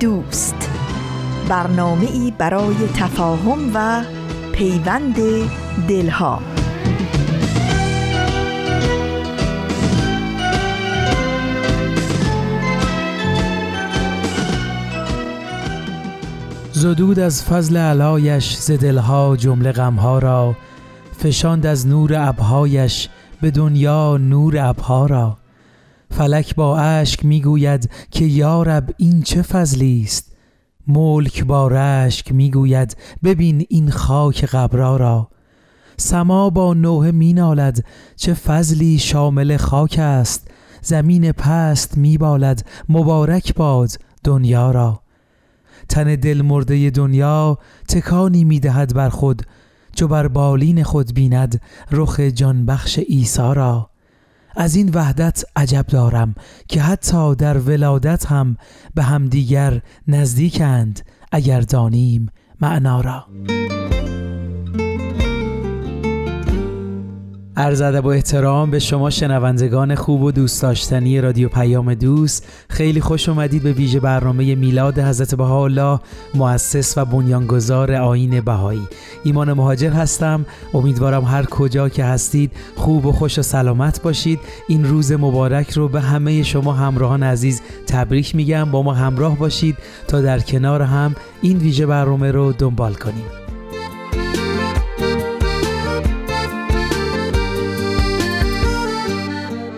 دوست، برنامه‌ای برای تفاهم و پیوند دلها. زدود از فضل علایش ز دلها جمله غمها را، فشاند از نور ابرهایش به دنیا نور ابرها را. فلک با اشک میگوید که یا رب این چه فضلی است، ملک با رشک میگوید ببین این خاک قبرا را. سما با نوحه مینالد چه فضلی شامل خاک است، زمین پست میبالد مبارک باد دنیا را. تن دل مرده دنیا تکانی میدهد بر خود، چو بر بالین خود بیند رخ جان بخش عیسی را. از این وحدت عجب دارم که حتی در ولادت هم به همدیگر نزدیکند، اگر دانیم معنا را. عرض ادب و احترام به شما شنوندگان خوب و دوست داشتنی رادیو پیام دوست. خیلی خوش اومدید به ویژه برنامه میلاد حضرت بهاءالله، مؤسس و بنیانگذار آیین بهایی. ایمان مهاجر هستم. امیدوارم هر کجا که هستید خوب و خوش و سلامت باشید. این روز مبارک رو به همه شما همراهان عزیز تبریک میگم. با ما همراه باشید تا در کنار هم این ویژه برنامه رو دنبال کنیم.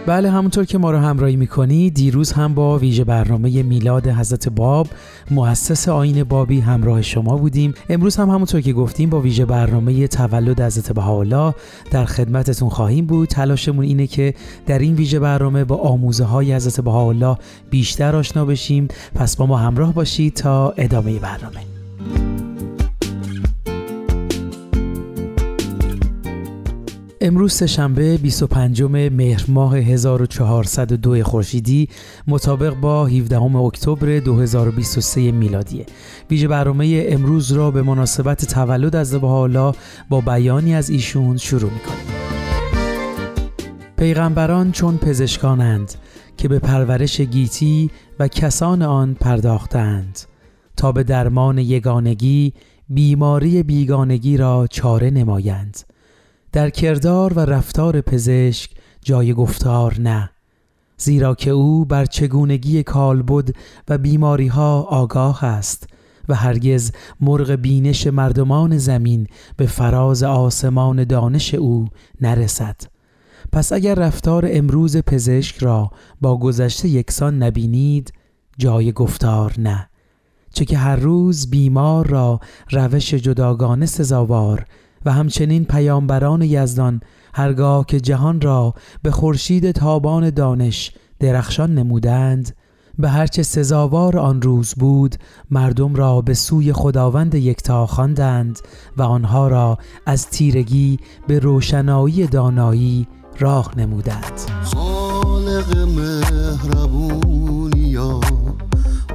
بله، همونطور که ما رو همراهی میکنی، دیروز هم با ویژه برنامه میلاد حضرت باب، مؤسس آیین بابی، همراه شما بودیم. امروز هم همونطور که گفتیم با ویژه برنامه تولد حضرت بهاءالله در خدمتتون خواهیم بود. تلاشمون اینه که در این ویژه برنامه با آموزه های حضرت بهاءالله بیشتر آشنا بشیم. پس با ما همراه باشید تا ادامه برنامه. امروز سه‌شنبه 25 مهر ماه 1402 خورشیدی مطابق با 17 اکتبر 2023 میلادی. ویژه برنامه امروز را به مناسبت تولد حضرت بهاءالله با بیانی از ایشون شروع می‌کنیم. پیغمبران چون پزشکانند که به پرورش گیتی و کسان آن پرداختند، تا به درمان یگانگی بیماری بیگانگی را چاره نمایند. در کردار و رفتار پزشک جای گفتار نه، زیرا که او بر چگونگی کالبد و بیماری ها آگاه است و هرگز مرغ بینش مردمان زمین به فراز آسمان دانش او نرسد. پس اگر رفتار امروز پزشک را با گذشته یکسان نبینید، جای گفتار نه، چه که هر روز بیمار را روش جداگانه سزاوار و همچنین پیامبران یزدان هرگاه که جهان را به خورشید تابان دانش درخشان نمودند، به هرچه سزاوار آن روز بود مردم را به سوی خداوند یکتا خواندند و آنها را از تیرگی به روشنایی دانایی راه نمودند. خالق مهربونیا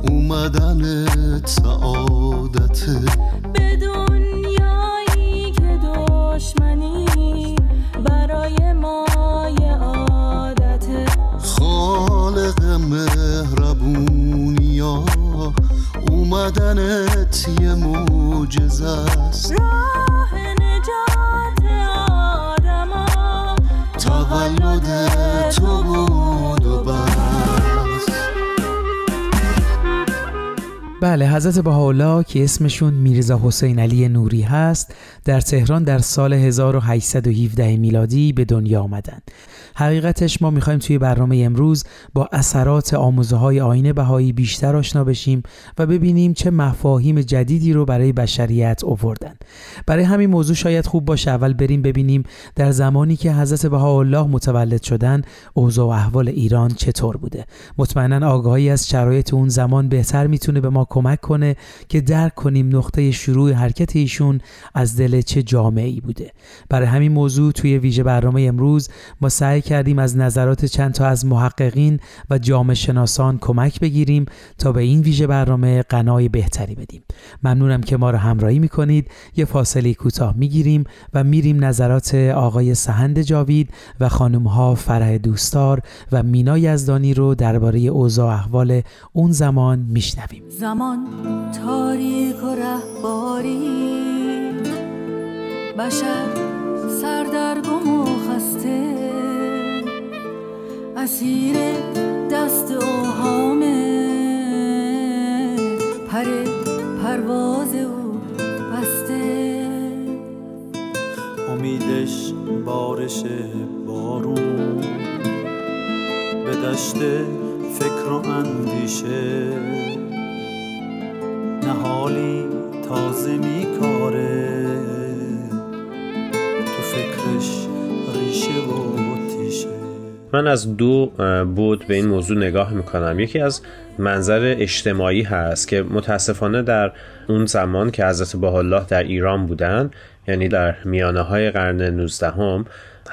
اومدنت سعادت بدون دشمنی برای ما یه عادت. خالق مهربونیا اومدنت یه معجزه است، راه نجات آدما تولد تو بود و بس. بله، حضرت بهاءالله که اسمشون میرزا حسین علی نوری هست، در تهران در سال 1817 میلادی به دنیا آمدند حقیقتش ما میخوایم توی برنامه امروز با اثرات آموزه‌های آیین بهایی بیشتر آشنا بشیم و ببینیم چه مفاهیم جدیدی رو برای بشریت آوردن. برای همین موضوع شاید خوب باشه اول بریم ببینیم در زمانی که حضرت بهاءالله متولد شدن اوضاع و احوال ایران چطور بوده. مطمئنا آگاهی از شرایط اون زمان بهتر میتونه به ما کمک کنه که درک کنیم نقطه شروع حرکت ایشون از دل چه جامعه‌ای بوده. برای همین موضوع توی ویژه برنامه امروز ما سعی کردیم از نظرات چند تا از محققین و جامعه شناسان کمک بگیریم تا به این ویژه برنامه قنای بهتری بدیم. ممنونم که ما رو همراهی میکنید. یه فاصله کوتاه میگیریم و میریم نظرات آقای سهند جاوید و خانم‌ها فره دوستار و مینای یزدانی رو درباره اوضاع احوال اون زمان میشنویم. زمان تاریک و رهباری، بشر سردرگم و خسته، اسیر دست اوهامه، پر پرواز او بسته، امیدش بارش بارون به دشت فکر و اندیشه، نهالی تازه میکاره تو فکرش ریشه و تیشه. من از دو بود به این موضوع نگاه میکنم. یکی از منظر اجتماعی هست که متاسفانه در اون زمان که حضرت بهاءالله در ایران بودن، یعنی در میانه های قرن 19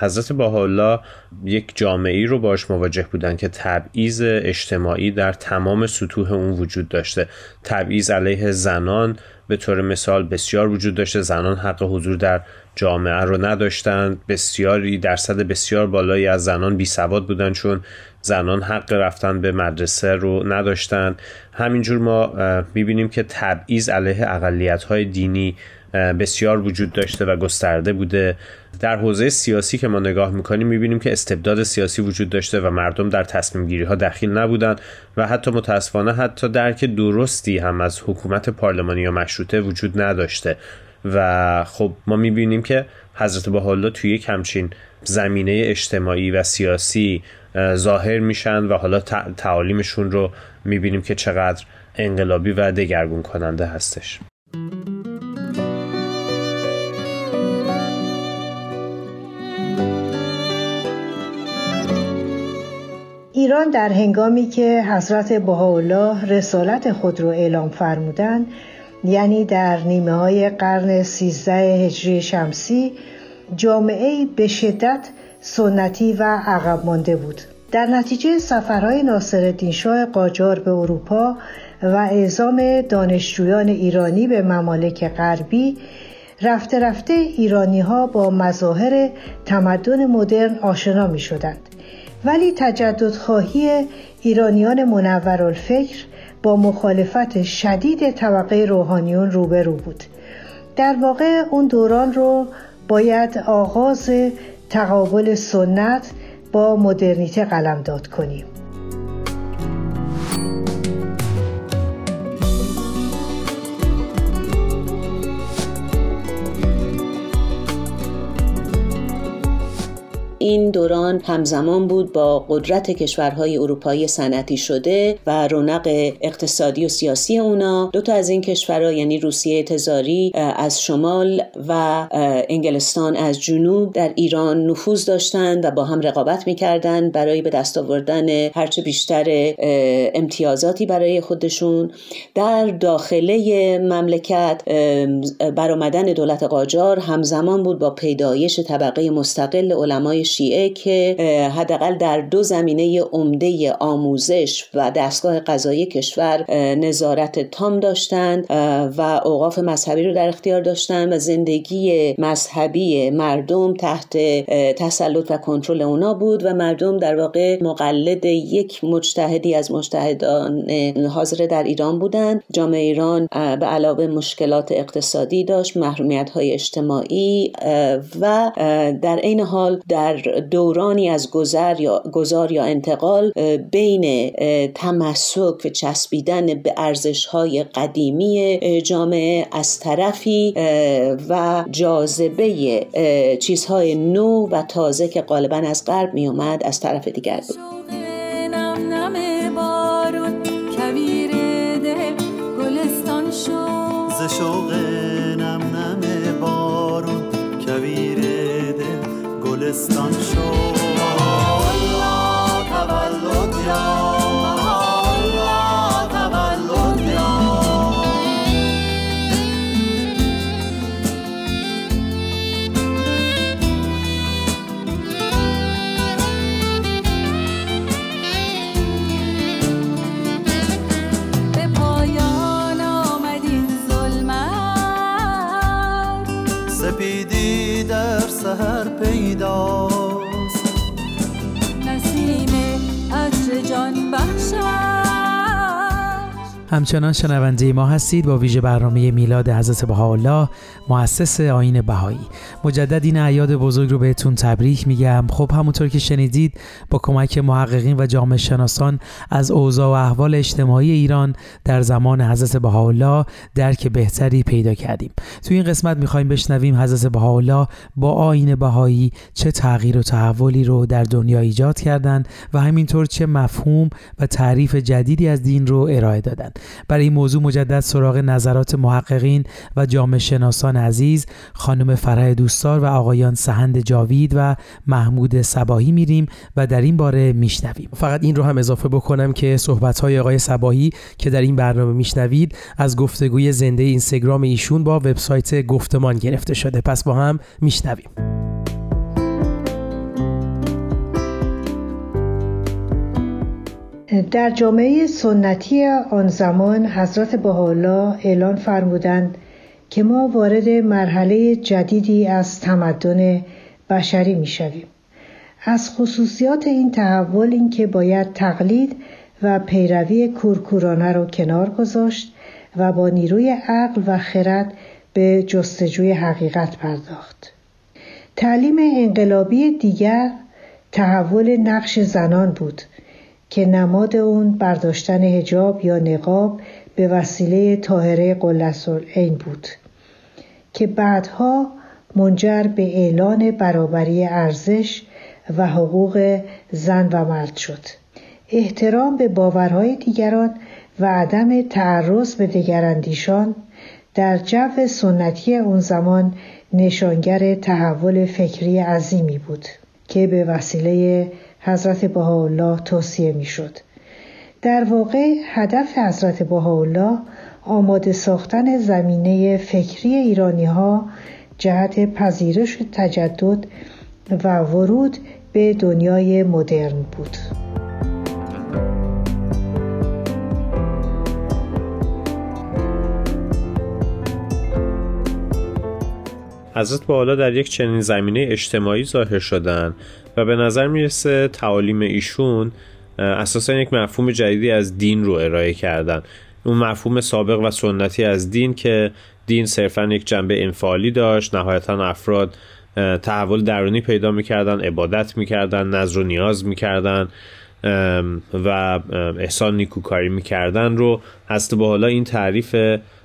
حضرت بهاءالله یک جامعه‌ای رو باش مواجه بودن که تبعیض اجتماعی در تمام سطوح اون وجود داشته. تبعیض علیه زنان به طور مثال بسیار وجود داشته، زنان حق حضور در جامعه رو نداشتند، بسیاری درصد بسیار بالایی از زنان بیسواد بودن چون زنان حق رفتن به مدرسه رو نداشتن. همینجور ما می‌بینیم که تبعیض علیه اقلیت‌های دینی بسیار وجود داشته و گسترده بوده. در حوزه سیاسی که ما نگاه میکنیم میبینیم که استبداد سیاسی وجود داشته و مردم در تصمیم گیری ها دخیل نبودن و حتی متاسفانه حتی درک درستی هم از حکومت پارلمانی یا مشروطه وجود نداشته و خب ما میبینیم که حضرت بهاءالله توی یک همچین زمینه اجتماعی و سیاسی ظاهر میشن و حالا تعالیمشون رو میبینیم که چقدر انقلابی و دگرگون کننده هستش. ایران در هنگامی که حضرت بهاءالله رسالت خود را اعلام فرمودند، یعنی در نیمه‌های قرن 13 هجری شمسی، جامعه‌ای به شدت سنتی و عقب مانده بود. در نتیجه سفرهای ناصرالدین شاه قاجار به اروپا و اعزام دانشجویان ایرانی به ممالک غربی، رفته رفته ایرانی‌ها با مظاهر تمدن مدرن آشنا می‌شدند. ولی تجددخواهی ایرانیان منورالفکر با مخالفت شدید طبقه روحانیون روبرو بود. در واقع اون دوران رو باید آغاز تقابل سنت با مدرنیته قلمداد کنیم. این دوران همزمان بود با قدرت کشورهای اروپایی صنعتی شده و رونق اقتصادی و سیاسی اونا. دوتا از این کشورها یعنی روسیه تزاری از شمال و انگلستان از جنوب در ایران نفوذ داشتند و با هم رقابت میکردند برای به دست آوردن هرچه بیشتر امتیازاتی برای خودشون. در داخله مملکت برآمدن دولت قاجار همزمان بود با پیدایش طبقه مستقل علمای شیعه که حداقل در دو زمینه عمده آموزش و دستگاه قضایی کشور نظارت تام داشتند و اوقاف مذهبی رو در اختیار داشتند و زندگی مذهبی مردم تحت تسلط و کنترل اونا بود و مردم در واقع مقلد یک مجتهدی از مجتهدان حاضر در ایران بودند. جامعه ایران به علاوه مشکلات اقتصادی داشت، محرومیت‌های اجتماعی و در عین حال در دورانی از گذار یا انتقال بین تمسک و چسبیدن به ارزش‌های قدیمی جامعه از طرفی و جاذبه چیزهای نو و تازه که غالباً از غرب می اومد از طرف دیگر بود. گلستان شو الله تولد یا الله تولد یا به پایان آمد این ظلمت سپیدی در سحر پیداست نسیم عطر جان بخشش. همچنان شنونده ما هستید با ویژه برنامه میلاد حضرت بهاءالله مؤسس آیین بهایی. مجدد این اعیاد بزرگ رو بهتون تبریک میگم. خب همونطور که شنیدید با کمک محققین و جامعه شناسان از اوضاع و احوال اجتماعی ایران در زمان حضرت بهاءالله درک بهتری پیدا کردیم. تو این قسمت میخوایم بشنویم حضرت بهاءالله با آیین بهایی چه تغییر و تحولی رو در دنیا ایجاد کردن و همینطور چه مفهوم و تعریف جدیدی از دین رو ارائه دادن. برای این موضوع مجدد سراغ نظرات محققین و جامعه شناسان عزیز خانم فره دوستار و آقایان سهند جاوید و محمود سباهی میریم و در این باره میشنویم. فقط این رو هم اضافه بکنم که صحبت‌های آقای سباهی که در این برنامه میشنوید از گفتگوی زنده اینستاگرام ایشون با وبسایت گفتمان گرفته شده. پس با هم میشنویم. در جامعه سنتی آن زمان حضرت بهاءالله اعلان فرمودند که ما وارد مرحله جدیدی از تمدن بشری می شویم. از خصوصیات این تحول این که باید تقلید و پیروی کورکورانه را کنار گذاشت و با نیروی عقل و خرد به جستجوی حقیقت پرداخت. تعلیم انقلابی دیگر تحول نقش زنان بود که نماد اون برداشتن حجاب یا نقاب به وسیله طاهره قرهالعین بود که بعدها منجر به اعلان برابری ارزش و حقوق زن و مرد شد. احترام به باورهای دیگران و عدم تعرض به دیگراندیشان در جو سنتی اون زمان نشانگر تحول فکری عظیمی بود که به وسیله حضرت بهاءالله توصیه می شد. در واقع هدف حضرت بهاءالله آماده ساختن زمینه فکری ایرانی ها جهت پذیرش تجدد و ورود به دنیای مدرن بود. حضرت بهاءالله در یک چنین زمینه اجتماعی ظاهر شدن و به نظر میرسه تعالیم ایشون اساساً یک مفهوم جدیدی از دین رو ارائه کردن. اون مفهوم سابق و سنتی از دین که دین صرفاً یک جنبه انفعالی داشت، نهایتاً افراد تحول درونی پیدا میکردن، عبادت میکردن، نذر و نیاز میکردن و احسان نیکوکاری میکردن رو حضرت بهاءالله این تعریف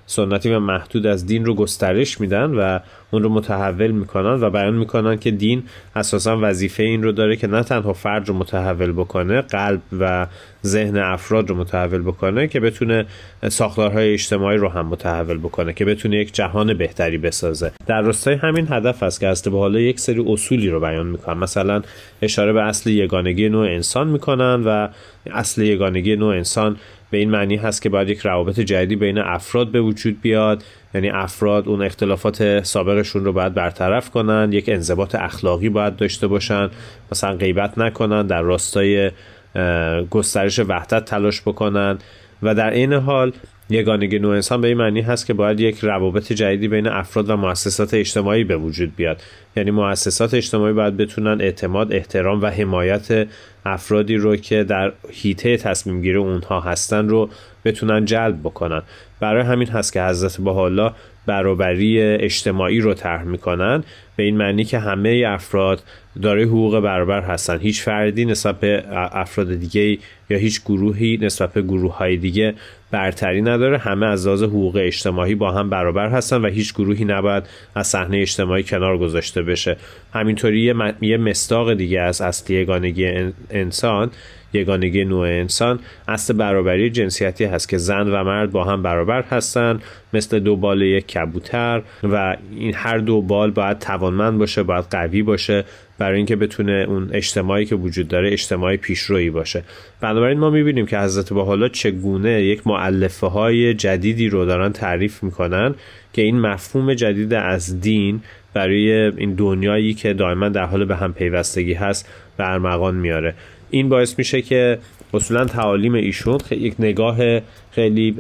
سنتی و محدود از دین رو گسترش میدن و اون رو متحول میکنن و بیان میکنن که دین اساسا وظیفه این رو داره که نه تنها فرد رو متحول بکنه، قلب و ذهن افراد رو متحول بکنه، که بتونه ساختارهای اجتماعی رو هم متحول بکنه، که بتونه یک جهان بهتری بسازه. در راستای همین هدف است که حضرت بهاءالله یک سری اصولی رو بیان میکنن، مثلا اشاره به اصل یگانگی نوع انسان میکنن و اصل یگانگی نوع انسان به این معنی هست که باید یک روابط جدیدی بین افراد به وجود بیاد، یعنی افراد اون اختلافات سابقشون رو باید برطرف کنن، یک انضباط اخلاقی باید داشته باشن، مثلا غیبت نکنن، در راستای گسترش وحدت تلاش بکنن و در این حال یگانگی نوع انسان به این معنی هست که باید یک روابط جدیدی بین افراد و مؤسسات اجتماعی به وجود بیاد، یعنی مؤسسات اجتماعی باید بتونن اعتماد، احترام و حمایت افرادی رو که در حیطه تصمیم گیری اونها هستن رو بتونن جلب بکنن. برای همین هست که حضرت بهاءالله برابری اجتماعی رو طرح میکنن، به این معنی که همه افراد دارای حقوق برابر هستن، هیچ فردی نسبت به افراد دیگه یا هیچ گروهی نسبت به گروه‌های دیگه برتری نداره، همه از لحاظ حقوق اجتماعی با هم برابر هستن و هیچ گروهی نباید از صحنه اجتماعی کنار گذاشته بشه. همینطوری یه مصداق دیگه از اصل یگانگی انسان، یگانگی نوع انسان، اصل برابری جنسیتی هست که زن و مرد با هم برابر هستن، مثل دو بال یک کبوتر، و این هر دو بال باید توانمند باشه، باید قوی باشه برای اینکه بتونه اون اجتماعی که وجود داره اجتماعی پیشرویی باشه. بنابراین ما میبینیم که حضرت بهاءالله چگونه یک مؤلفه های جدیدی رو دارن تعریف میکنن که این مفهوم جدید از دین برای این دنیایی که دائما در حال به هم پیوستگی هست به ارمغان میاره. این باعث میشه که اصولا تعالیم ایشون یک نگاه خیلی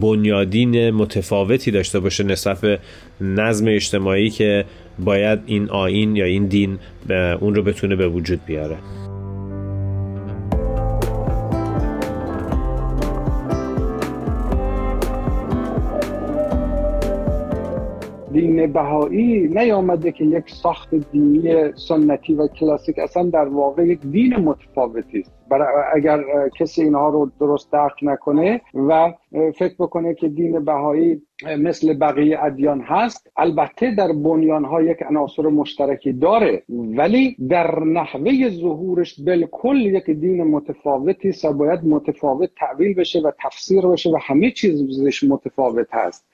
بنیادین متفاوتی داشته باشه نسبت به نظم اجتماعی که باید این آیین یا این دین اون رو بتونه به وجود بیاره. دین بهایی نیامده که یک ساخت دینی سنتی و کلاسیک، اصلا در واقع یک دین متفاوتی است. اگر کسی اینها رو درست درک نکنه و فکر بکنه که دین بهایی مثل بقیه ادیان هست، البته در بنیانها یک عناصر مشترکی داره ولی در نحوه ظهورش بالکل یک دین متفاوتی است، باید متفاوت تعبیر بشه و تفسیر بشه و همه چیزش متفاوت هست.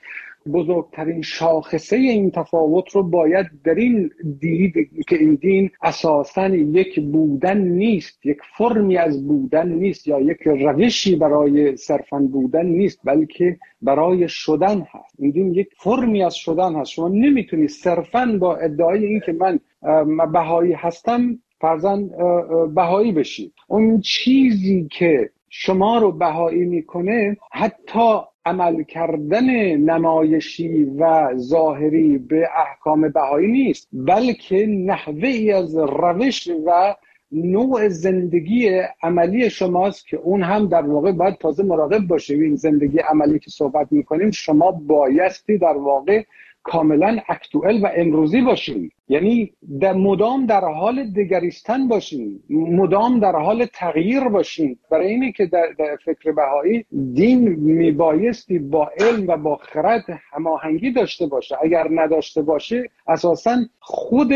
بزرگترین شاخصه این تفاوت رو باید در این دید که این دین اساساً یک بودن نیست، یک فرمی از بودن نیست یا یک روشی برای صرفاً بودن نیست، بلکه برای شدن هست. این دین یک فرمی از شدن هست. شما نمیتونی صرفاً با ادعای این که من بهایی هستم فرضاً بهایی بشی. اون چیزی که شما رو بهایی میکنه حتی عمل کردن نمایشی و ظاهری به احکام بهایی نیست، بلکه نحوه‌ای از روش و نوع زندگی عملی شماست که اون هم در واقع باید تازه مراقب باشه. این زندگی عملی که صحبت میکنیم شما بایستی در واقع کاملا اکتوال و امروزی باشین، یعنی در مدام در حال دگریستن باشین، مدام در حال تغییر باشین. برای اینه که در فکر بهایی دین میبایستی با علم و با خرد هماهنگی داشته باشه. اگر نداشته باشه اساساً خود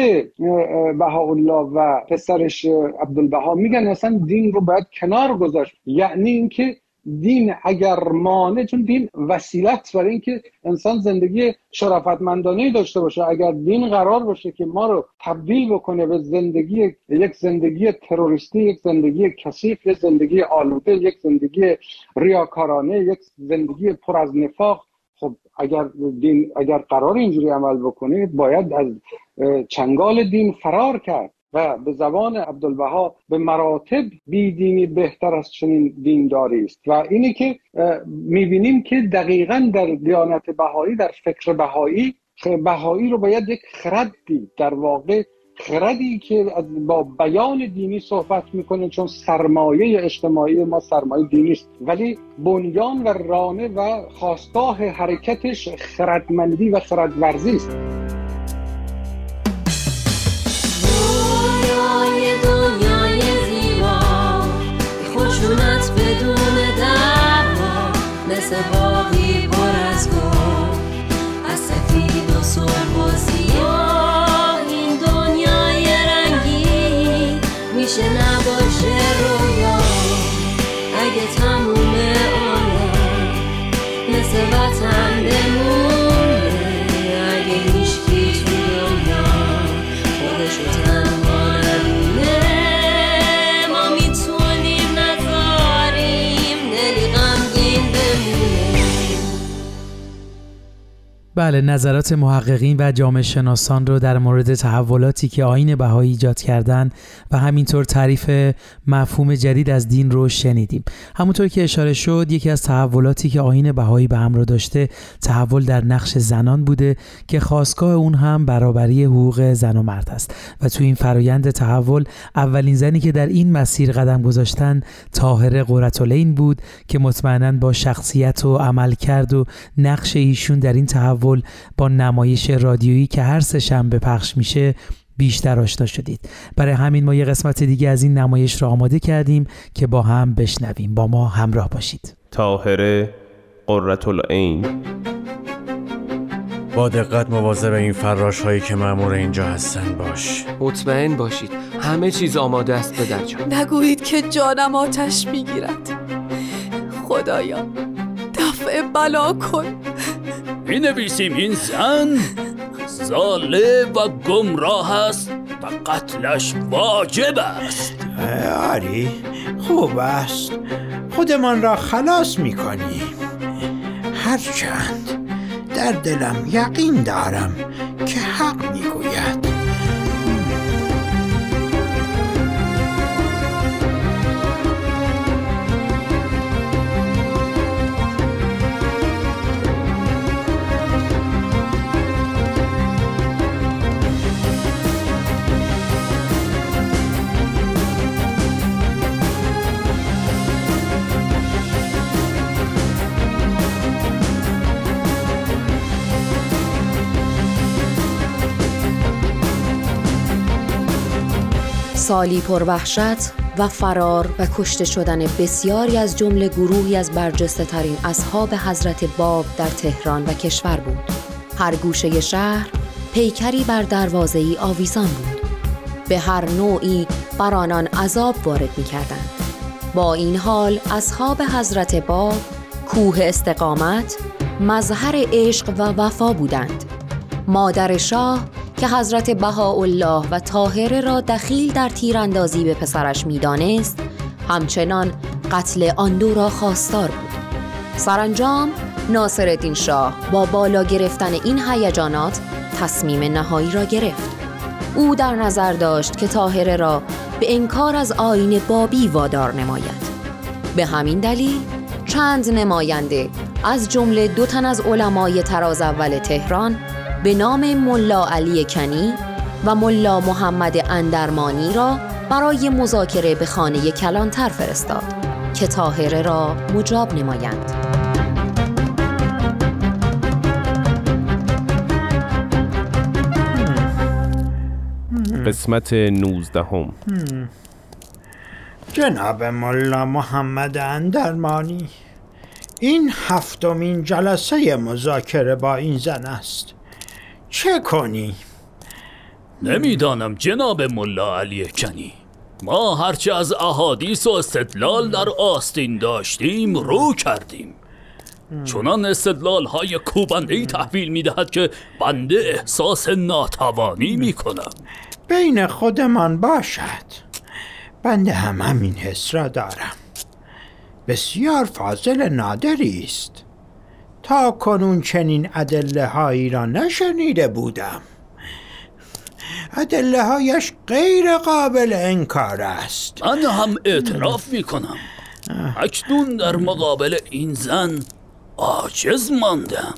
بهاءالله و پسرش عبدالبها میگن اصلا دین رو باید کنار گذاشت، یعنی اینکه دین اگر مانع، چون دین وسیلت برای اینکه انسان زندگی شرافتمندانه داشته باشه، اگر دین قرار باشه که ما رو تبدیل بکنه به زندگی، یک زندگی تروریستی، یک زندگی کثیف، یک زندگی آلوده، یک زندگی ریاکارانه، یک زندگی پر از نفاق، خب اگر دین اگر قرار اینجوری عمل بکنه باید از چنگال دین فرار کرد و به زبان عبدالبها به مراتب بیدینی بهتر از چنین دینداری است. و اینی که میبینیم که دقیقاً در دیانت بهایی، در فکر بهایی، بهایی رو باید یک خرد دید، در واقع خردی که با بیان دینی صحبت میکنه، چون سرمایه اجتماعی ما سرمایه دینی است ولی بنیان و رانه و خواستگاه حرکتش خردمندی و خردورزی است. جونت بدون دعوا مثل باقی بر از گل از سفید و سرخ و سیاه، این دنیای رنگی میشه نباشه رویا اگه تموم آنم مثل وطن بمونه اگه هیچکی تو دنیا خودشو تنها نمونه. بله، نظرات محققین و جامعه شناسان رو در مورد تحولاتی که آیین بهایی ایجاد کردن و همینطور تعریف مفهوم جدید از دین رو شنیدیم. همونطور که اشاره شد، یکی از تحولاتی که آیین بهایی به همراه داشته تحول در نقش زنان بوده که خاستگاه اون هم برابری حقوق زن و مرد است و تو این فرایند تحول اولین زنی که در این مسیر قدم گذاشتن طاهره قرهالعین بود که مطمئناً با شخصیت و عملکرد و نقش ایشون در این تحول با نمایش رادیویی که هر سه شنبه پخش میشه بیشتر آشنا شدید. برای همین ما یه قسمت دیگه از این نمایش را آماده کردیم که با هم بشنویم. با ما همراه باشید. طاهره قرهالعین. با دقت مواظب این فراش هایی که مأمور اینجا هستن باش. مطمئن باشید همه چیز آماده است پدر جان. نگویید که جانم آتش میگیرد. خدایا دفع بلا کن. می‌نویسیم این زن ظالم و گمراه است و قتلش واجب است. آری خوب است، خودمان را خلاص می‌کنیم. هرچند در دلم یقین دارم که حق می‌گوید. سالی پروحشت و فرار و کشته شدن بسیاری از جمله گروهی از برجسته ترین اصحاب حضرت باب در تهران و کشور بود. هر گوشه شهر پیکری بر دروازه‌ای آویزان بود. به هر نوعی بر آنان عذاب وارد می‌کردند. با این حال اصحاب حضرت باب کوه استقامت، مظهر عشق و وفا بودند. مادر شاه که حضرت بهاءالله و طاهره را دخیل در تیراندازی به پسرش می‌دانست، همچنان قتل آن دو را خواستار بود. سرانجام ناصرالدین شاه با بالا گرفتن این هیجانات تصمیم نهایی را گرفت. او در نظر داشت که طاهره را به انکار از آیین بابی وادار نماید. به همین دلیل چند نماینده از جمله دو تن از علمای طراز اول تهران به نام ملا علی کنی و ملا محمد اندرمانی را برای مذاکره به خانه کلانتر فرستاد که طاهره را مجاب نمایند. قسمت 19. جناب ملا محمد اندرمانی، این 7مین جلسه مذاکره با این زن است. چه کنی؟ نمیدانم جناب ملا علی کنی. ما هرچه از احادیث و استدلال در آستین داشتیم رو کردیم. چنان استدلال های کوبنده‌ای تحویل میدهد که بنده احساس ناتوانی میکنم. بین خودمان باشد، بنده هم همین حس را دارم. بسیار فاضل نادری است. تا کنون چنین ادله هایی را نشنیده بودم. ادله هایش غیر قابل انکار است. من هم اعتراف میکنم اکنون در مقابل این زن عاجز ماندم.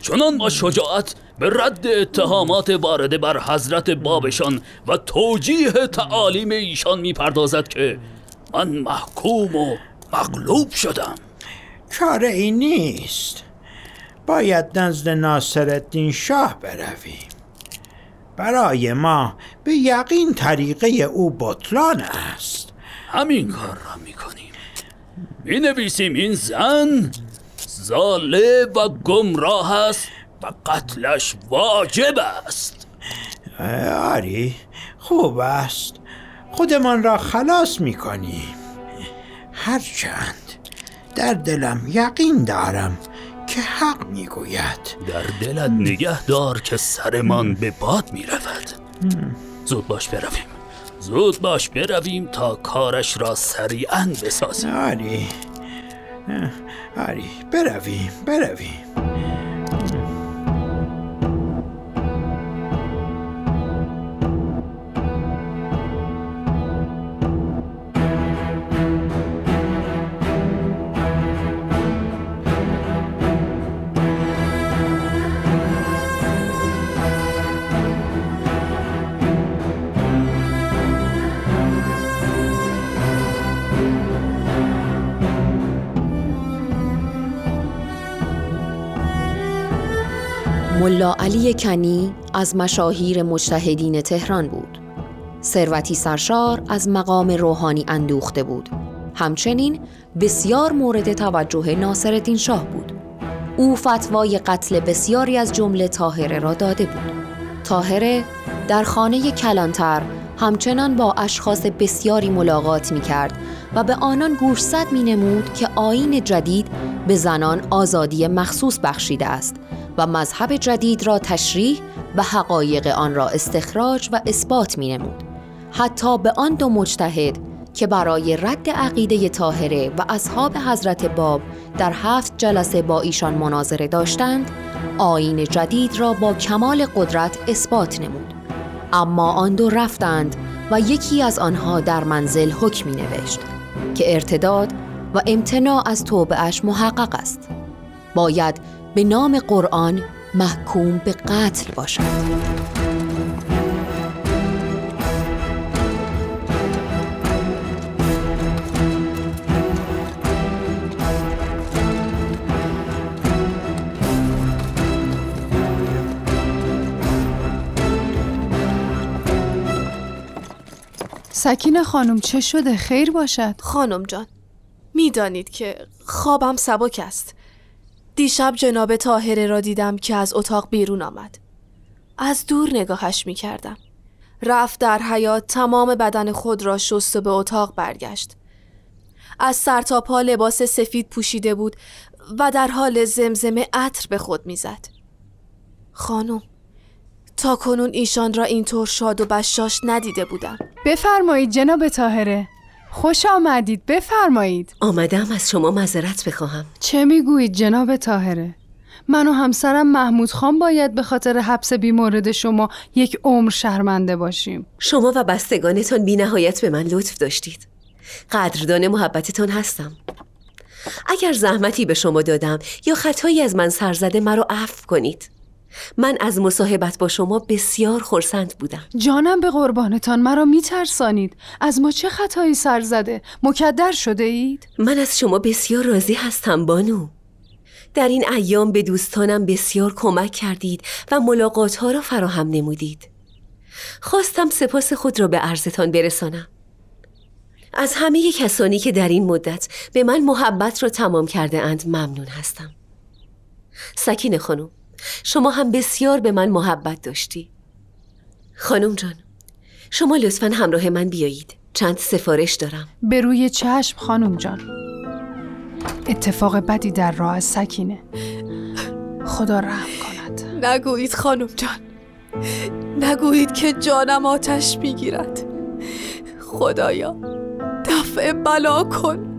چنان با شجاعت به رد اتهامات وارده بر حضرت بابشان و توجیه تعالیم ایشان میپردازد که من محکوم و مغلوب شدم. چاره ای نیست، باید نزد ناصرالدین شاه برویم. برای ما به یقین طریقه او بطلان است. همین کار را میکنیم. مینویسیم این زن ظالم و گمراه است و قتلش واجب است. آری خوب است، خودمان را خلاص میکنیم. هرچند در دلم یقین دارم که حق میگوید. در دلت نگه دار که سرمان به باد میرود. زود باش برویم تا کارش را سریعاً بسازیم. آری برویم. ملا علی کنی از مشاهیر مجتهدین تهران بود. ثروتی سرشار از مقام روحانی اندوخته بود. همچنین بسیار مورد توجه ناصرالدین شاه بود. او فتوای قتل بسیاری از جمله طاهره را داده بود. طاهره در خانه کلانتر همچنان با اشخاص بسیاری ملاقات می‌کرد و به آنان گوشزد می‌نمود که آیین جدید به زنان آزادی مخصوص بخشیده است و مذهب جدید را تشریح و حقایق آن را استخراج و اثبات می‌نمود. حتی به آن دو مجتهد که برای رد عقیده طاهره و اصحاب حضرت باب در 7 جلسه با ایشان مناظره داشتند، آیین جدید را با کمال قدرت اثبات نمود. اما آن دو رفتند و یکی از آنها در منزل حکمی نوشت که ارتداد و امتناع از توبه اش محقق است. باید به نام قرآن محکوم به قتل باشد. سکینه خانم چه شده؟ خیر باشد؟ خانم جان، میدانید که خوابم سبک است. دیشب جناب طاهره را دیدم که از اتاق بیرون آمد. از دور نگاهش میکردم. رفت در حیاط، تمام بدن خود را شست و به اتاق برگشت. از سر تا پا لباس سفید پوشیده بود و در حال زمزمه عطر به خود میزد. خانم، تا کنون ایشان را اینطور شاد و بشاش ندیده بودم. بفرمایید جناب طاهره. خوش آمدید. بفرمایید. آمدم از شما معذرت بخواهم. چه میگویید جناب طاهره؟ من و همسرم محمود خان باید به خاطر حبس بیمورد شما یک عمر شرمنده باشیم. شما و بستگانتان بی نهایت به من لطف داشتید. قدردان محبتتان هستم. اگر زحمتی به شما دادم یا خطایی از من سرزده، مرا عفو کنید. من از مصاحبت با شما بسیار خرسند بودم. جانم به قربانتان، مرا میترسانید. از ما چه خطایی سر زده؟ مکدر شده اید؟ من از شما بسیار راضی هستم بانو. در این ایام به دوستانم بسیار کمک کردید و ملاقات ها را فراهم نمودید. خواستم سپاس خود را به عرضتان برسانم. از همه کسانی که در این مدت به من محبت را تمام کرده اند ممنون هستم. سکینه خانم، شما هم بسیار به من محبت داشتی. خانم جان، شما لطفاً همراه من بیایید. چند سفارش دارم. به روی چشم خانم جان. اتفاق بدی در راه سکینه. خدا رحم کند. نگویید خانم جان، نگویید که جانم آتش میگیرد. خدایا دفع بلا کن.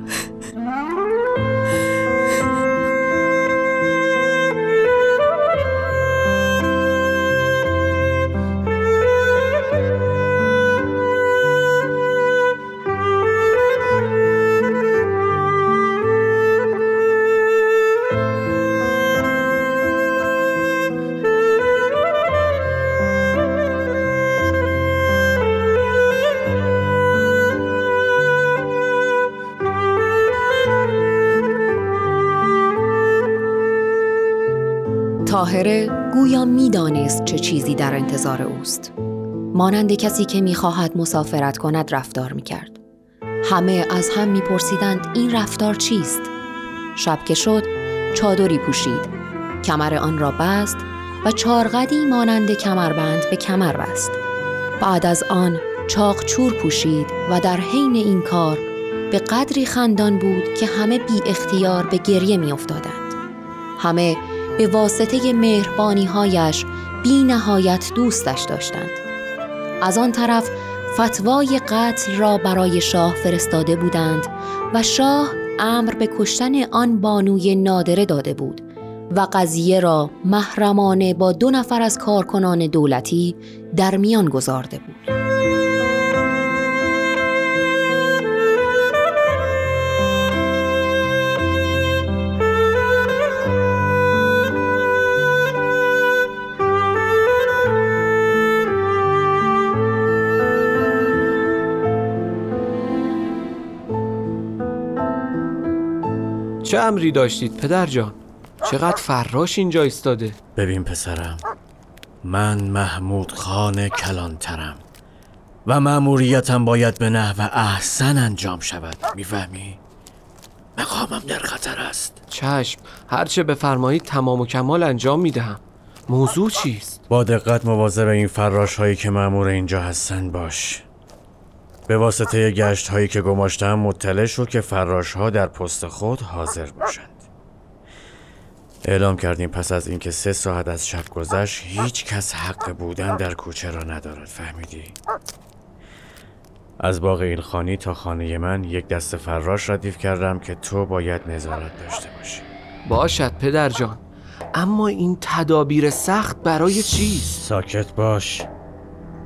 طاهره گویا میدانست چه چیزی در انتظار اوست. مانند کسی که میخواهد مسافرت کند رفتار میکرد. همه از هم میپرسیدند این رفتار چیست؟ شب که شد چادری پوشید، کمر آن را بست و چارقدی مانند کمربند به کمر بست. بعد از آن چاقچور پوشید و در حین این کار به قدری خندان بود که همه بی اختیار به گریه میافتادند. همه به واسطه مهربانی‌هایش بی نهایت دوستش داشتند. از آن طرف فتوای قتل را برای شاه فرستاده بودند و شاه امر به کشتن آن بانوی نادره داده بود و قضیه را محرمانه با 2 نفر از کارکنان دولتی در میان گذارده بود. چه امری داشتید پدر جان؟ چقدر فراش اینجا ایستاده. ببین پسرم، من محمود خان کلانترم و مأموریتم باید به نحو احسن انجام شود، میفهمی؟ مقامم در خطر است. چشم، هرچه بفرمایید تمام و کمال انجام میدهم. موضوع چیست؟ با دقت مواظب این فراش هایی که مأمور اینجا هستن باش. به واسطه گشت هایی که گماشتم مطلع شد که فراش ها در پست خود حاضر باشند. اعلام کردیم پس از اینکه 3 ساعت از شب گذشت هیچ کس حق بودن در کوچه را ندارد، فهمیدی؟ از باغ ایلخانی تا خانه من 1 دسته فراش ردیف کردم که تو باید نظارت داشته باشی. باشد پدر جان، اما این تدابیر سخت برای چیست؟ ساکت باش،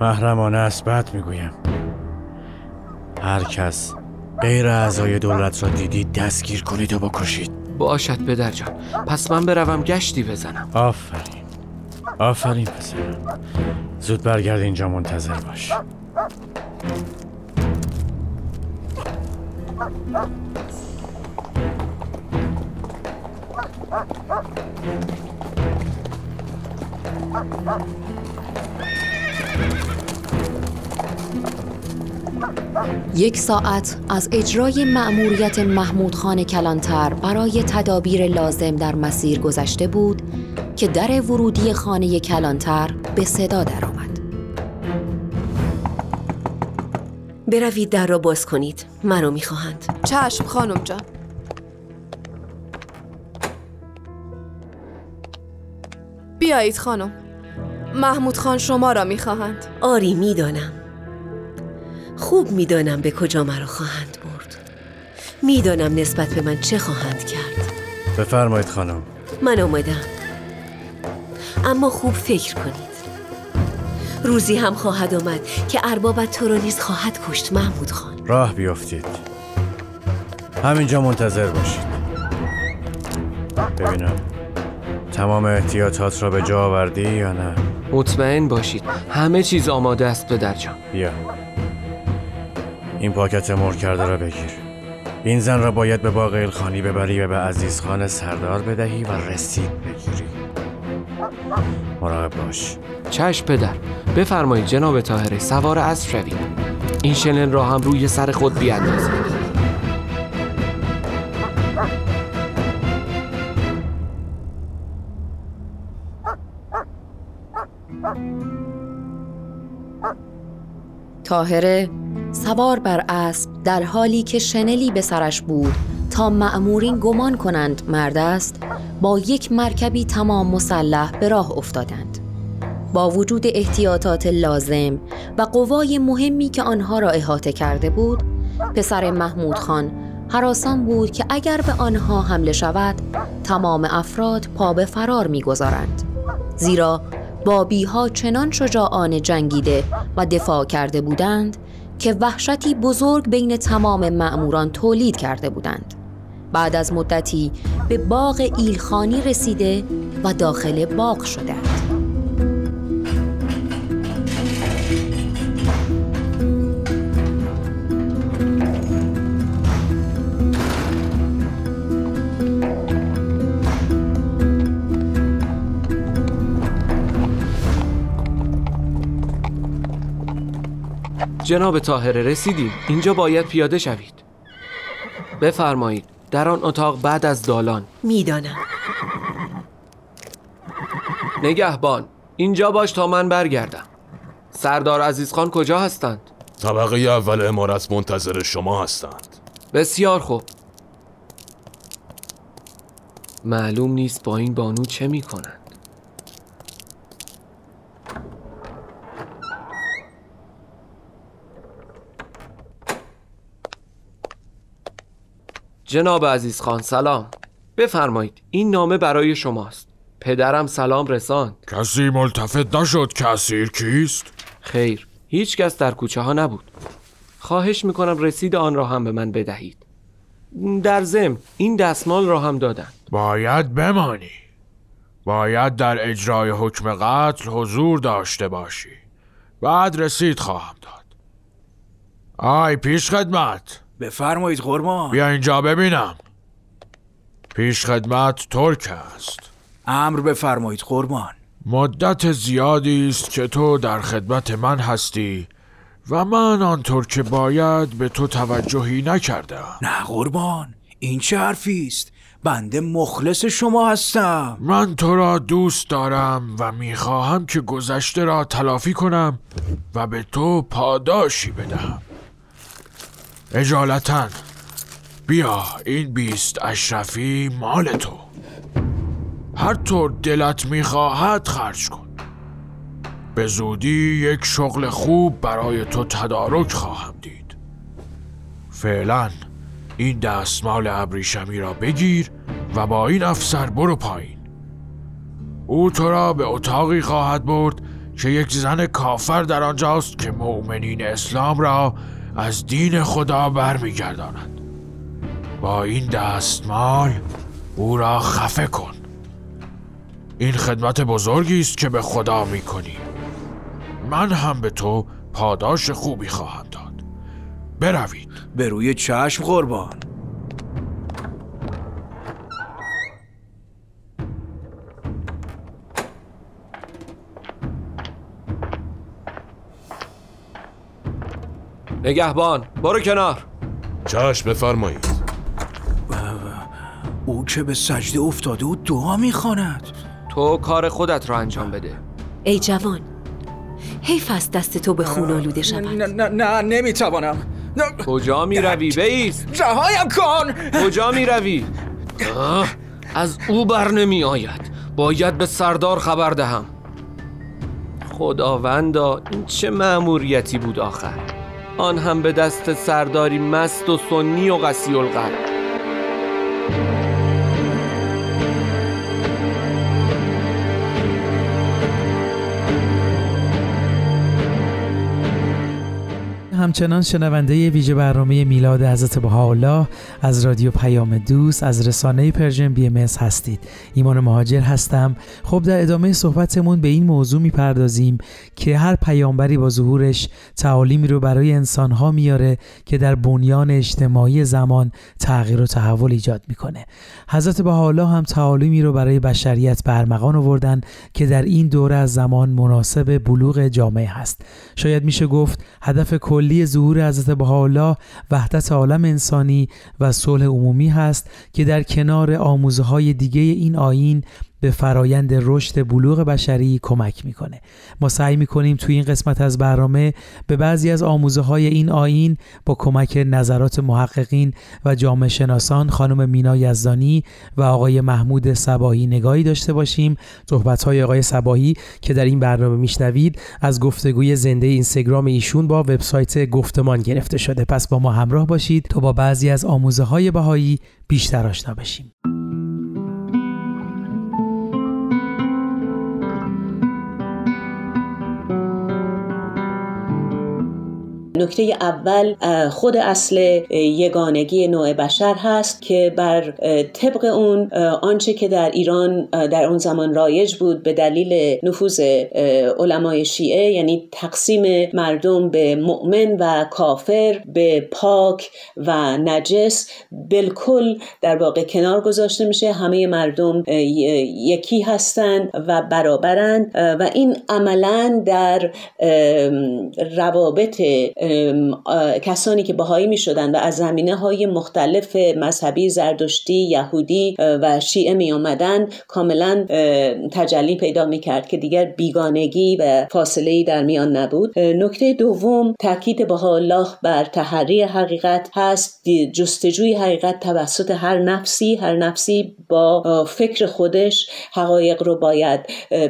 محرمانه است. بد میگویم، هر کس غیر اعضای دولت را دیدید دستگیر کنید و بکشید. باشد پدر جان، پس من بروم گشتی بزنم. آفرین، آفرین پسرم، زود برگرد اینجا منتظر باش. یک ساعت از اجرای مأموریت محمود خان کلانتر برای تدابیر لازم در مسیر گذشته بود که در ورودی خانه کلانتر به صدا درآمد. بروید در را باز کنید، من را می‌خواهند. چشم خانم جان. بیایید خانم، محمود خان شما را می‌خواهند. آری می‌دانم، خوب می‌دانم به کجا مرا خواهند برد. می‌دانم نسبت به من چه خواهند کرد. بفرمایید خانم. من آمدم، اما خوب فکر کنید. روزی هم خواهد آمد که اربابت تو را نیز خواهد کشت محمود خان. راه بیافتید، همینجا منتظر باشید. ببینم تمام احتیاطات را به جا آوردی یا نه؟ مطمئن باشید همه چیز آماده است پدر جان. بیا این پاکت مر کرده را بگیر. این زن را باید به باغ ایلخانی ببری و به عزیز خان سردار بدهی و رسید بگیری. مراقب باش. چشم پدر. بفرمایید جناب طاهره، سوار اسب شوید. این شنل را هم روی سر خود بیاندازید. طاهره سوار بر اسب در حالی که شنلی به سرش بود تا مأمورین گمان کنند مرد است، با یک مرکبی تمام مسلح به راه افتادند. با وجود احتیاطات لازم و قوای مهمی که آنها را احاطه کرده بود، پسر محمود خان هراسان بود که اگر به آنها حمله شود تمام افراد پا به فرار می‌گذارند، زیرا بابی‌ها چنان شجاعانه جنگیده و دفاع کرده بودند که وحشتی بزرگ بین تمام مأموران تولید کرده بودند. بعد از مدتی به باغ ایلخانی رسیده و داخل باغ شدند. جناب طاهره رسیدیم، اینجا باید پیاده شوید. بفرمایید در آن اتاق بعد از دالان. میدانم. نگهبان اینجا باش تا من برگردم. سردار عزیز خان کجا هستند؟ طبقه اول عمارت منتظر شما هستند. بسیار خوب. معلوم نیست با این بانو چه می کنند. جناب عزیز خان سلام. بفرمایید این نامه برای شماست. پدرم سلام رساند. کسی ملتفت نشد که اسیر کیست؟ خیر، هیچ کس در کوچه ها نبود. خواهش میکنم رسید آن را هم به من بدهید. در ضمن این دستمال را هم دادند. باید بمانی، باید در اجرای حکم قتل حضور داشته باشی. بعد رسید خواهم داد. آی پیش خدمت. بفرمایید قربان. بیا اینجا ببینم. پیش خدمت ترک است. امر بفرمایید قربان. مدت زیادی است که تو در خدمت من هستی و من آنطور که باید به تو توجهی نکردم. نه قربان، این چه حرفی است؟ بنده مخلص شما هستم. من تو را دوست دارم و میخواهم که گذشته را تلافی کنم و به تو پاداشی بدهم. اجالتاً بیا این 20 اشرفی مال تو، هر طور دلت میخواهد خرج کن. به زودی یک شغل خوب برای تو تدارک خواهم دید. فعلاً این دستمال ابریشمی را بگیر و با این افسر برو پایین. او تو را به اتاقی خواهد برد که یک زن کافر در آنجاست که مؤمنین اسلام را از دین خدا برمیگرداند. با این دستمال او را خفه کن. این خدمت بزرگی است که به خدا میکنی. من هم به تو پاداش خوبی خواهم داد. بروید. به روی چشم قربان. نگهبان برو کنار. چشم بفرمایید. او که به سجده افتاده و دعا میخواند. تو کار خودت را انجام بده. ای جوان، حیف است دست تو به خون آلوده شود. نه نمیتوانم. کجا می روی بیس؟ رهایم کن. کجا می روی؟ از او بر نمی آید. باید به سردار خبر دهم. خداوندا این چه مأموریتی بود آخر؟ آن هم به دست سرداری مست و سنی و قسی القلب. همچنان شنونده ویژه برنامه میلاد حضرت بهاءالله از رادیو پیام دوست از رسانه پرژن BMS هستید. ایمان مهاجر هستم. خب در ادامه صحبتمون به این موضوع میپردازیم که هر پیامبری با ظهورش تعالیمی رو برای انسانها میاره که در بنیان اجتماعی زمان تغییر و تحول ایجاد میکنه. حضرت بهاءالله هم تعالیمی رو برای بشریت برمغان آوردن که در این دوره از زمان مناسب بلوغ جامعه هست. شاید میشه گفت هدف کلی ظهور حضرت بهاءالله وحدت عالم انسانی و صلح عمومی هست که در کنار آموزه‌های دیگه این آیین به فرایند رشد بلوغ بشری کمک میکنه. ما سعی میکنیم توی این قسمت از برنامه به بعضی از آموزه های این آیین با کمک نظرات محققین و جامعه شناسان خانم مینای یزدانی و آقای محمود سباهی نگاهی داشته باشیم. صحبت های آقای سباهی که در این برنامه میشنوید از گفتگوی زنده اینستاگرام ایشون با وبسایت گفتمان گرفته شده. پس با ما همراه باشید تا با بعضی از آموزه های بهایی بیشتر آشنا بشیم. نکته اول خود اصل یگانگی نوع بشر هست که بر طبق اون آنچه که در ایران در اون زمان رایج بود به دلیل نفوذ علمای شیعه، یعنی تقسیم مردم به مؤمن و کافر، به پاک و نجس، بالکل در واقع کنار گذاشته میشه. همه مردم یکی هستند و برابرند و این عملاً در روابط کسانی که بهایی می شدن و از زمینه های مختلف مذهبی زردشتی، یهودی و شیعه می آمدن کاملا تجلی پیدا می کرد که دیگر بیگانگی و فاصله‌ای در میان نبود. نکته دوم تاکید بهاءالله بر تحری حقیقت هست، جستجوی حقیقت توسط هر نفسی با فکر خودش حقایق رو باید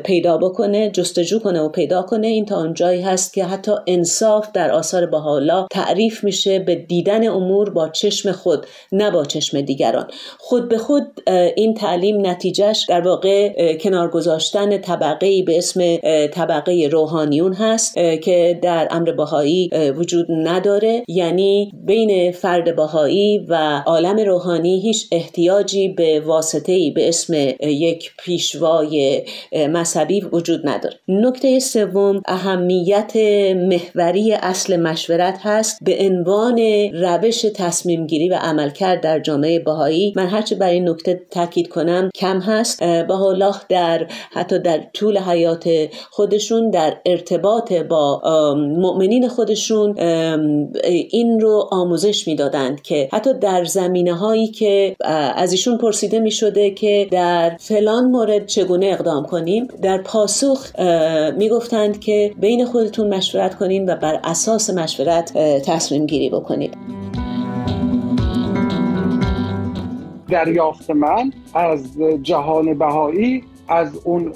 پیدا بکنه، جستجو کنه و پیدا کنه. این تا اونجایی هست که حتی انصاف در آثار بهاءالله تعریف میشه به دیدن امور با چشم خود نه با چشم دیگران. خود به خود این تعلیم نتیجهش در واقع کنار گذاشتن طبقه‌ای به اسم طبقه روحانیون هست که در امر بهایی وجود نداره. یعنی بین فرد بهایی و عالم روحانی هیچ احتیاجی به واسطه‌ای به اسم یک پیشوای مذهبی وجود نداره. نکته سوم اهمیت محوری اصل مشورت هست به عنوان روش تصمیم گیری و عملکرد در جامعه بهایی. من هرچه بر این نکته تاکید کنم کم هست. بهاءالله حتی در طول حیات خودشون در ارتباط با مؤمنین خودشون این رو آموزش میدادند که حتی در زمینه هایی که از ایشون پرسیده می شده که در فلان مورد چگونه اقدام کنیم، در پاسخ می گفتند که بین خودتون مشورت کنین و بر اساس مشورت تصمیم گیری بکنید. دریافت من از جهان بهایی، از اون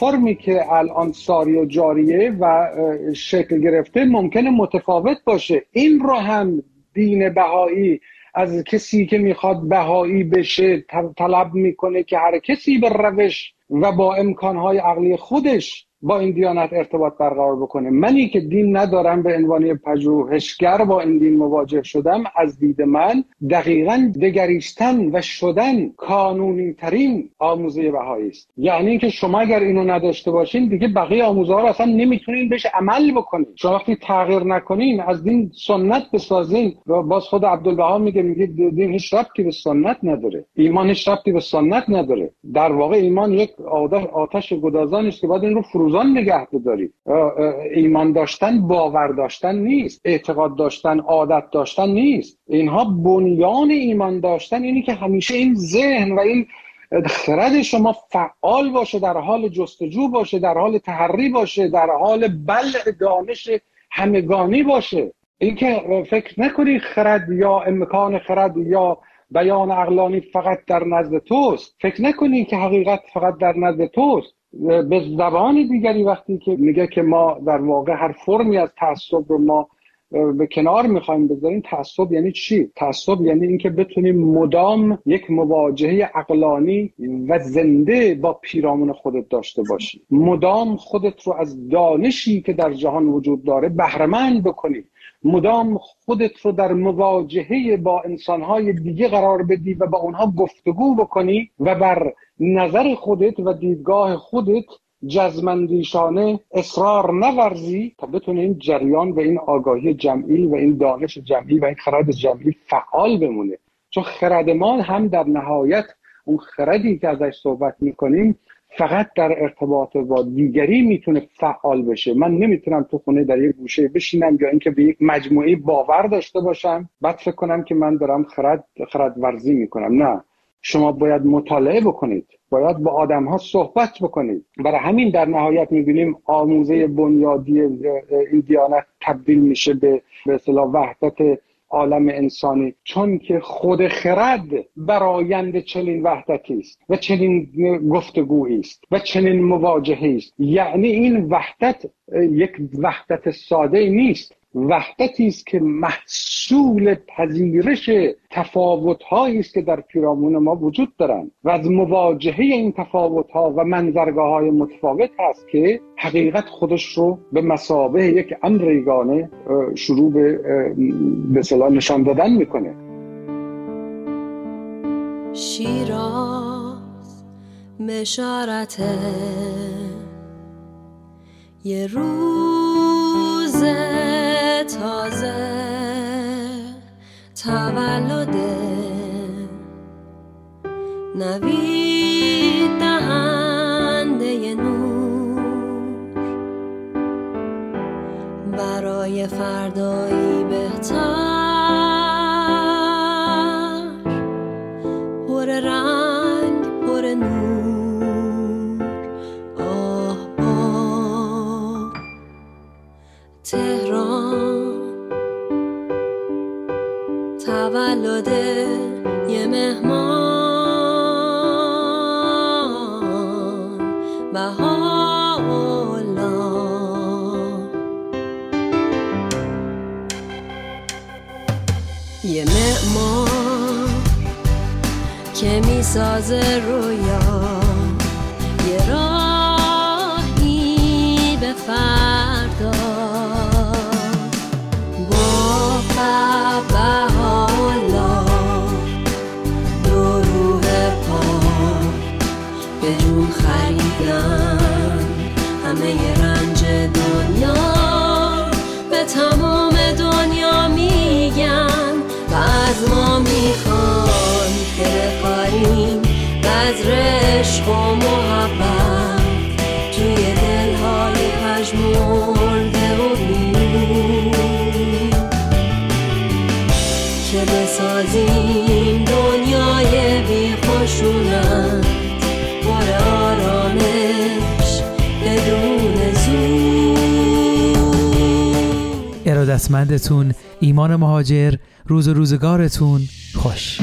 فرمی که الان ساری و جاریه و شکل گرفته ممکنه متفاوت باشه. این رو هم دین بهایی از کسی که میخواد بهایی بشه طلب میکنه که هر کسی به روش و با امکانهای عقلی خودش با این دیانت ارتباط برقرار بکنه. منی که دین ندارم به عنوان پژوهشگر با این دین مواجه شدم، از دید من دقیقاً دگریستن و شدن کانونی ترین آموزه بهایی است. یعنی اینکه شما اگر اینو نداشته باشین دیگه بقیه آموزه ها رو اصلا نمیتونین بهش عمل بکنین. شما وقتی تغییر نکنین، از دین سنت بسازین، باز خود عبدالبها میگه دین هیچ ربطی به سنت نداره، ایمان هیچ ربطی به سنت نداره. در واقع ایمان یک آتش گدازان است که باید این رو روزان نگه بدارید. ایمان داشتن باور داشتن نیست، اعتقاد داشتن عادت داشتن نیست. اینها بنیان ایمان داشتن اینی که همیشه این ذهن و این خرد شما فعال باشه، در حال جستجو باشه، در حال تحری باشه، در حال بلع دانش همگانی باشه. اینکه فکر نکنی خرد یا امکان خرد یا بیان عقلانی فقط در نزد توست، فکر نکنی که حقیقت فقط در نزد توست. به زبان دیگری وقتی که میگه که ما در واقع هر فرمی از تعصب رو ما به کنار میخوایم بذاریم، تعصب یعنی چی؟ تعصب یعنی اینکه بتونیم مدام یک مواجهه عقلانی و زنده با پیرامون خودت داشته باشی، مدام خودت رو از دانشی که در جهان وجود داره بهره مند بکنی، مدام خودت رو در مواجهه با انسانهای دیگه قرار بدی و با اونها گفتگو بکنی و بر نظر خودت و دیدگاه خودت جزمندیشانه اصرار نورزی تا بتونه این جریان و این آگاهی جمعی و این دانش جمعی و این خرد جمعی فعال بمونه. چون خردمان هم در نهایت اون خردی که ازش صحبت میکنیم فقط در ارتباط با دیگری میتونه فعال بشه. من نمیتونم تو خونه در یک گوشه بشینم یا اینکه به یک مجموعه باور داشته باشم بعد فکر کنم که من دارم خردورزی میکنم. نه، شما باید مطالعه بکنید، باید با آدم‌ها صحبت بکنید. برای همین در نهایت می‌بینیم آموزه بنیادی این دیانت تبدیل میشه به اصطلاح وحدت عالم انسانی، چون که خود خرد برآیند چنین وحدتی است و چنین گفتگویی است و چنین مواجهه‌ای است. یعنی این وحدت یک وحدت ساده نیست، وحدتی است که محصول پذیرش تفاوت‌هایی است که در پیرامون ما وجود دارند و از مواجهه این تفاوت‌ها و منظرگاه‌های متفاوت است که حقیقت خودش رو به مثابه یک امر یگانه شروع به اصطلاح نشان دادن می‌کنه. شیراز مشارت یه روز تازه تولد نوید دهنده نور برای فردایی بهتر، پر رنگ پر نور. آه تهران تولد یه مهمان بهاءالله، یه معمار که میسازه رویا، یه راهی به فردا. همه ی رنج دنیا به تمام با محبت توی دلهای پژمرده و بیم که بسازیم دنیای بی خشونت پر آرامش بدون زور. ارادتمندتون ایمان مهاجر. روز و روزگارتون خوش.